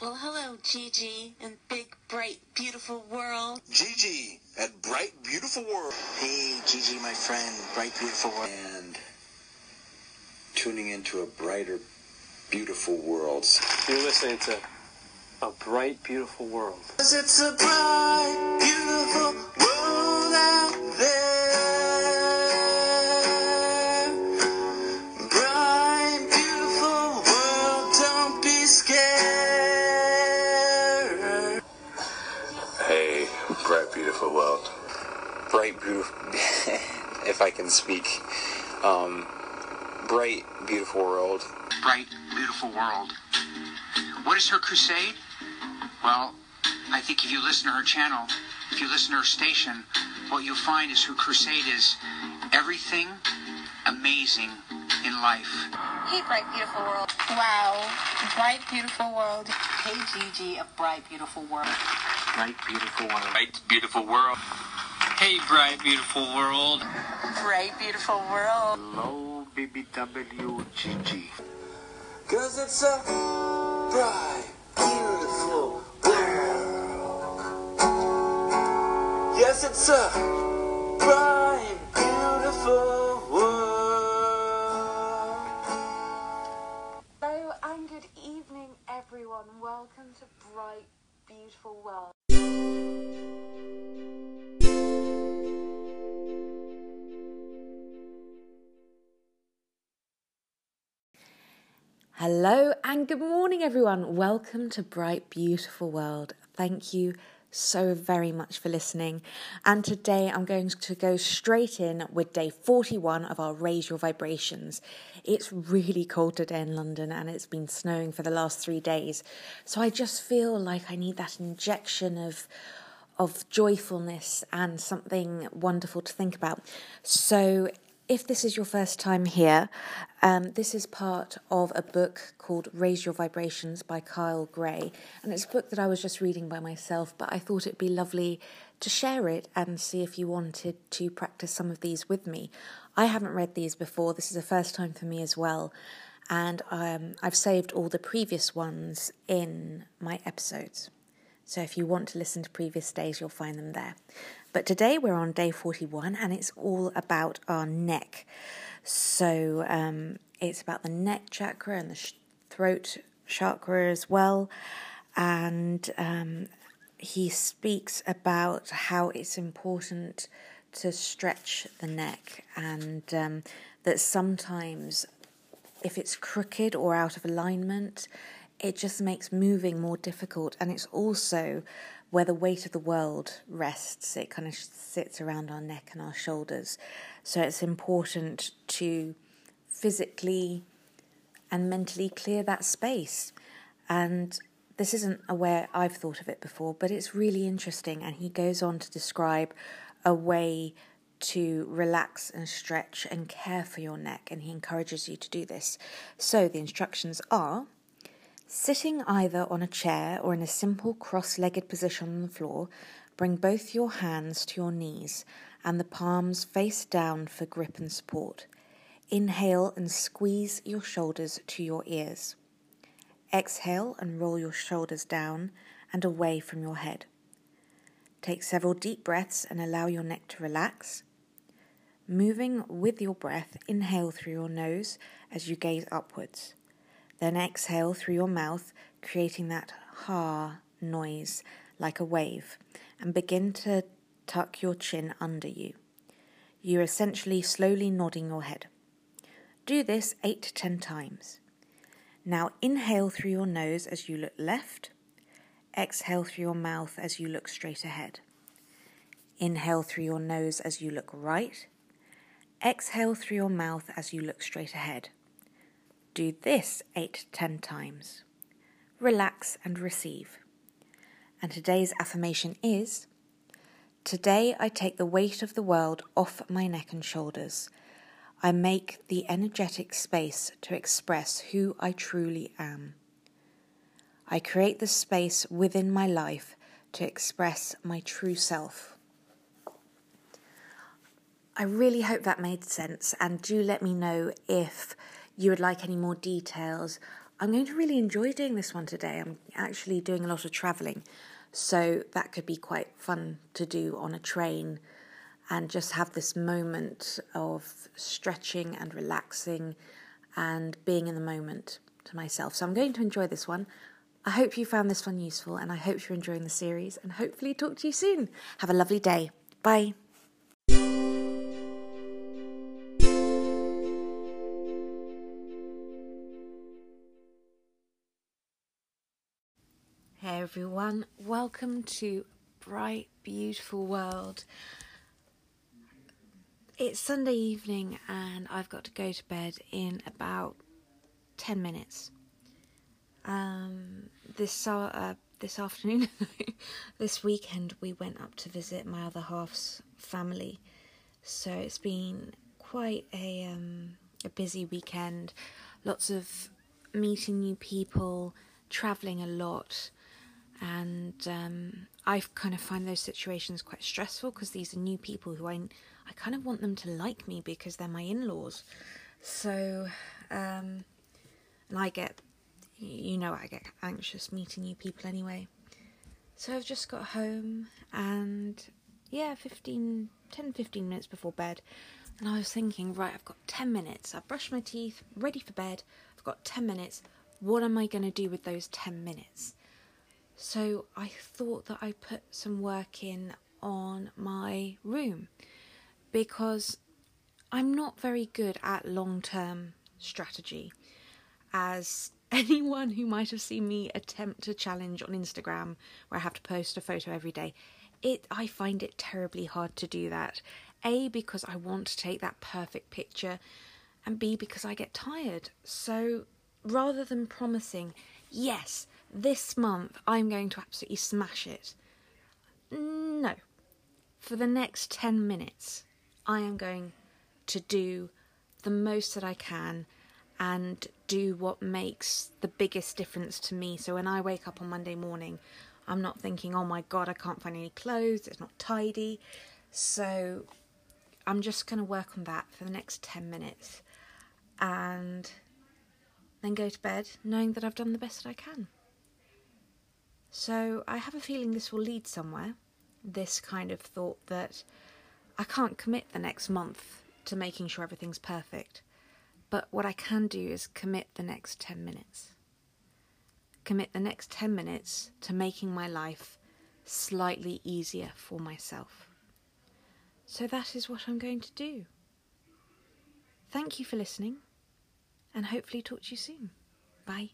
Well, hello, Gigi, and big, bright, beautiful world. Gigi at Bright, Beautiful World. Hey, Gigi, my friend, Bright, Beautiful World. And tuning into a brighter, beautiful world. You're listening to A Bright, Beautiful World. 'Cause it's a bright, beautiful world out there. World. Bright, beautiful, if I can speak, bright, beautiful world. Bright, beautiful world. What is her crusade? Well, I think if you listen to her channel, if you listen to her station, what you'll find is her crusade is everything amazing in life. Hey, bright, beautiful world. Wow, bright, beautiful world. Hey, Gigi, a bright, beautiful world. Bright, beautiful world. Bright, beautiful world. Hey, bright, beautiful world. Bright, beautiful world. Hello, BBWGG. 'Cause it's a bright, beautiful world. Yes, it's a bright, beautiful world. Hello and good evening, everyone. Welcome to Bright, Beautiful World. Hello and good morning, everyone. Welcome to Bright, Beautiful World. Thank you so very much for listening. And today I'm going to go straight in with day 41 of our Raise Your Vibrations. It's really cold today in London and it's been snowing for the last 3 days. So I just feel like I need that injection of joyfulness and something wonderful to think about. So if this is your first time here, this is part of a book called Raise Your Vibrations by Kyle Gray. And it's a book that I was just reading by myself, but I thought it'd be lovely to share it and see if you wanted to practice some of these with me. I haven't read these before. This is the first time for me as well. And I've saved all the previous ones in my episodes. So if you want to listen to previous days, you'll find them there. But today we're on day 41 and it's all about our neck. So it's about the neck chakra and the throat chakra as well. And he speaks about how it's important to stretch the neck and that sometimes if it's crooked or out of alignment, it just makes moving more difficult. And it's also where the weight of the world rests. It kind of sits around our neck and our shoulders. So it's important to physically and mentally clear that space. And this isn't a way I've thought of it before, but it's really interesting. And he goes on to describe a way to relax and stretch and care for your neck. And he encourages you to do this. So the instructions are: sitting either on a chair or in a simple cross-legged position on the floor, bring both your hands to your knees and the palms face down for grip and support. Inhale and squeeze your shoulders to your ears. Exhale and roll your shoulders down and away from your head. Take several deep breaths and allow your neck to relax. Moving with your breath, inhale through your nose as you gaze upwards. Then exhale through your mouth, creating that ha noise like a wave, and begin to tuck your chin under you. You're essentially slowly nodding your head. Do this 8 to 10 times. Now inhale through your nose as you look left. Exhale through your mouth as you look straight ahead. Inhale through your nose as you look right. Exhale through your mouth as you look straight ahead. Do this 8 to 10 times. Relax and receive. And today's affirmation is: today I take the weight of the world off my neck and shoulders. I make the energetic space to express who I truly am. I create the space within my life to express my true self. I really hope that made sense, and do let me know if you would like any more details. I'm going to really enjoy doing this one today. I'm actually doing a lot of travelling, so that could be quite fun to do on a train and just have this moment of stretching and relaxing and being in the moment to myself. So I'm going to enjoy this one. I hope you found this one useful, and I hope you're enjoying the series, and hopefully talk to you soon. Have a lovely day. Bye. Hey everyone, welcome to Bright, Beautiful World. It's Sunday evening and I've got to go to bed in about 10 minutes. This afternoon, this weekend we went up to visit my other half's family. So it's been quite a busy weekend, lots of meeting new people, travelling a lot. And I kind of find those situations quite stressful because these are new people who I kind of want them to like me because they're my in-laws. So, and I get anxious meeting new people anyway. So I've just got home and 10-15 minutes before bed. And I was thinking, right, I've got 10 minutes. I've brushed my teeth, ready for bed. I've got 10 minutes. What am I going to do with those 10 minutes? So I thought that I put some work in on my room because I'm not very good at long-term strategy. As anyone who might have seen me attempt a challenge on Instagram where I have to post a photo every day, I find it terribly hard to do that. A, because I want to take that perfect picture, and B, because I get tired. So rather than promising, yes, this month I'm going to absolutely smash it. No. For the next 10 minutes, I am going to do the most that I can and do what makes the biggest difference to me. So when I wake up on Monday morning, I'm not thinking, oh my God, I can't find any clothes, it's not tidy. So I'm just going to work on that for the next 10 minutes and then go to bed knowing that I've done the best that I can. So I have a feeling this will lead somewhere, this kind of thought that I can't commit the next month to making sure everything's perfect. But what I can do is commit the next 10 minutes. Commit the next 10 minutes to making my life slightly easier for myself. So that is what I'm going to do. Thank you for listening, and hopefully talk to you soon. Bye.